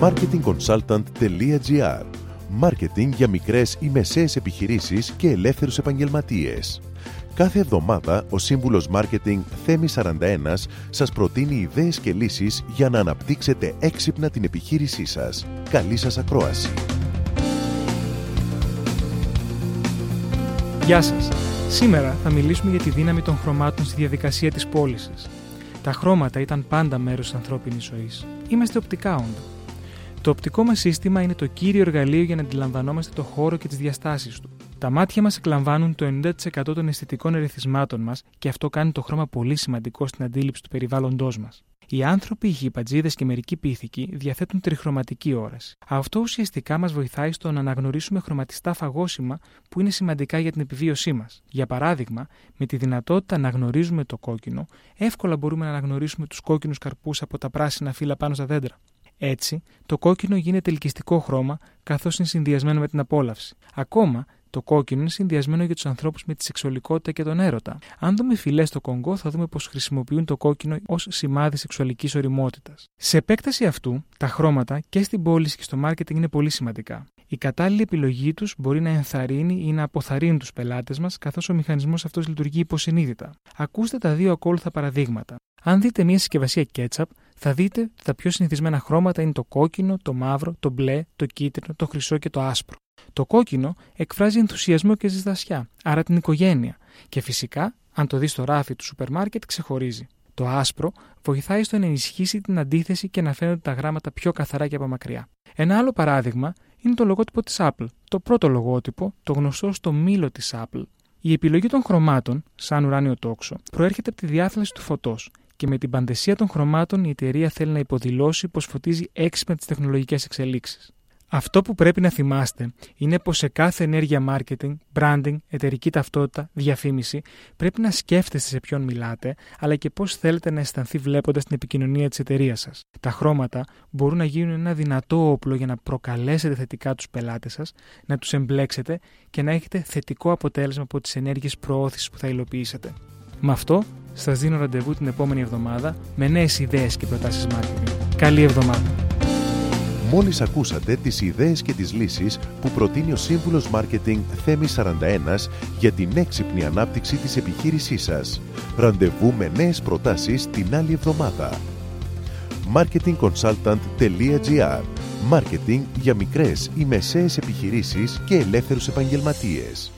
marketingconsultant.gr. Μάρκετινγκ για μικρές ή μεσαίες επιχειρήσεις και ελεύθερους επαγγελματίες. Κάθε εβδομάδα ο σύμβουλος Μάρκετινγκ Θέμης 41 σας προτείνει ιδέες και λύσεις για να αναπτύξετε έξυπνα την επιχείρησή σας. Καλή σας ακρόαση! Γεια σας! Σήμερα θα μιλήσουμε για τη δύναμη των χρωμάτων στη διαδικασία της πώλησης. Τα χρώματα ήταν πάντα μέρος της ανθρώπινης ζωής. Είμαστε οπτικά όντα. Το οπτικό μας σύστημα είναι το κύριο εργαλείο για να αντιλαμβανόμαστε το χώρο και τις διαστάσεις του. Τα μάτια μας εκλαμβάνουν το 90% των αισθητικών ερεθισμάτων μας και αυτό κάνει το χρώμα πολύ σημαντικό στην αντίληψη του περιβάλλοντός μας. Οι άνθρωποι, οι χιπατζίδες και μερικοί πίθηκοι διαθέτουν τριχρωματική όραση. Αυτό ουσιαστικά μας βοηθάει στο να αναγνωρίσουμε χρωματιστά φαγόσιμα που είναι σημαντικά για την επιβίωσή μας. Για παράδειγμα, με τη δυνατότητα να γνωρίζουμε το κόκκινο, εύκολα μπορούμε να αναγνωρίσουμε τους κόκκινους καρπούς από τα πράσινα φύλλα πάνω στα δέντρα. Έτσι, το κόκκινο γίνεται ελκυστικό χρώμα, καθώς είναι συνδυασμένο με την απόλαυση. Ακόμα, το κόκκινο είναι συνδυασμένο για τους ανθρώπους με τη σεξουαλικότητα και τον έρωτα. Αν δούμε φυλές στο Κονγκό, θα δούμε πως χρησιμοποιούν το κόκκινο ως σημάδι σεξουαλικής ωριμότητας. Σε επέκταση αυτού, τα χρώματα και στην πώληση και στο μάρκετινγκ είναι πολύ σημαντικά. Η κατάλληλη επιλογή τους μπορεί να ενθαρρύνει ή να αποθαρρύνει τους πελάτες μας, καθώς ο μηχανισμός αυτός λειτουργεί υποσυνείδητα. Ακούστε τα δύο ακόλουθα παραδείγματα. Αν δείτε μια συσκευασία κέτσαπ, θα δείτε ότι τα πιο συνηθισμένα χρώματα είναι το κόκκινο, το μαύρο, το μπλε, το κίτρινο, το χρυσό και το άσπρο. Το κόκκινο εκφράζει ενθουσιασμό και ζεστασιά, άρα την οικογένεια, και φυσικά, αν το δει στο ράφι του σούπερ μάρκετ, ξεχωρίζει. Το άσπρο βοηθάει στο να ενισχύσει την αντίθεση και να φαίνονται τα γράμματα πιο καθαρά και από μακριά. Ένα άλλο παράδειγμα είναι το λογότυπο της Apple. Το πρώτο λογότυπο, το γνωστό στο μήλο της Apple. Η επιλογή των χρωμάτων, σαν ουράνιο τόξο, προέρχεται από τη διάθλαση του φωτός. Και με την παντεσία των χρωμάτων η εταιρεία θέλει να υποδηλώσει πως φωτίζει έξυπνα τις τεχνολογικές εξελίξεις. Αυτό που πρέπει να θυμάστε είναι πως σε κάθε ενέργεια marketing, branding, εταιρική ταυτότητα, διαφήμιση πρέπει να σκέφτεστε σε ποιον μιλάτε, αλλά και πώς θέλετε να αισθανθεί βλέποντας την επικοινωνία της εταιρείας σας. Τα χρώματα μπορούν να γίνουν ένα δυνατό όπλο για να προκαλέσετε θετικά τους πελάτες σας, να τους εμπλέξετε και να έχετε θετικό αποτέλεσμα από τις ενέργειες προώθησης που θα υλοποιήσετε. Με αυτό, σας δίνω ραντεβού την επόμενη εβδομάδα με νέες ιδέες και προτάσεις marketing. Καλή εβδομάδα! Μόλις ακούσατε τις ιδέες και τις λύσεις που προτείνει ο σύμβουλος Μάρκετινγκ Θέμης 41 για την έξυπνη ανάπτυξη της επιχείρησής σας. Ραντεβού με νέες προτάσεις την άλλη εβδομάδα. marketingconsultant.gr. Μάρκετινγκ για μικρές ή μεσαίες επιχειρήσεις και ελεύθερους επαγγελματίες.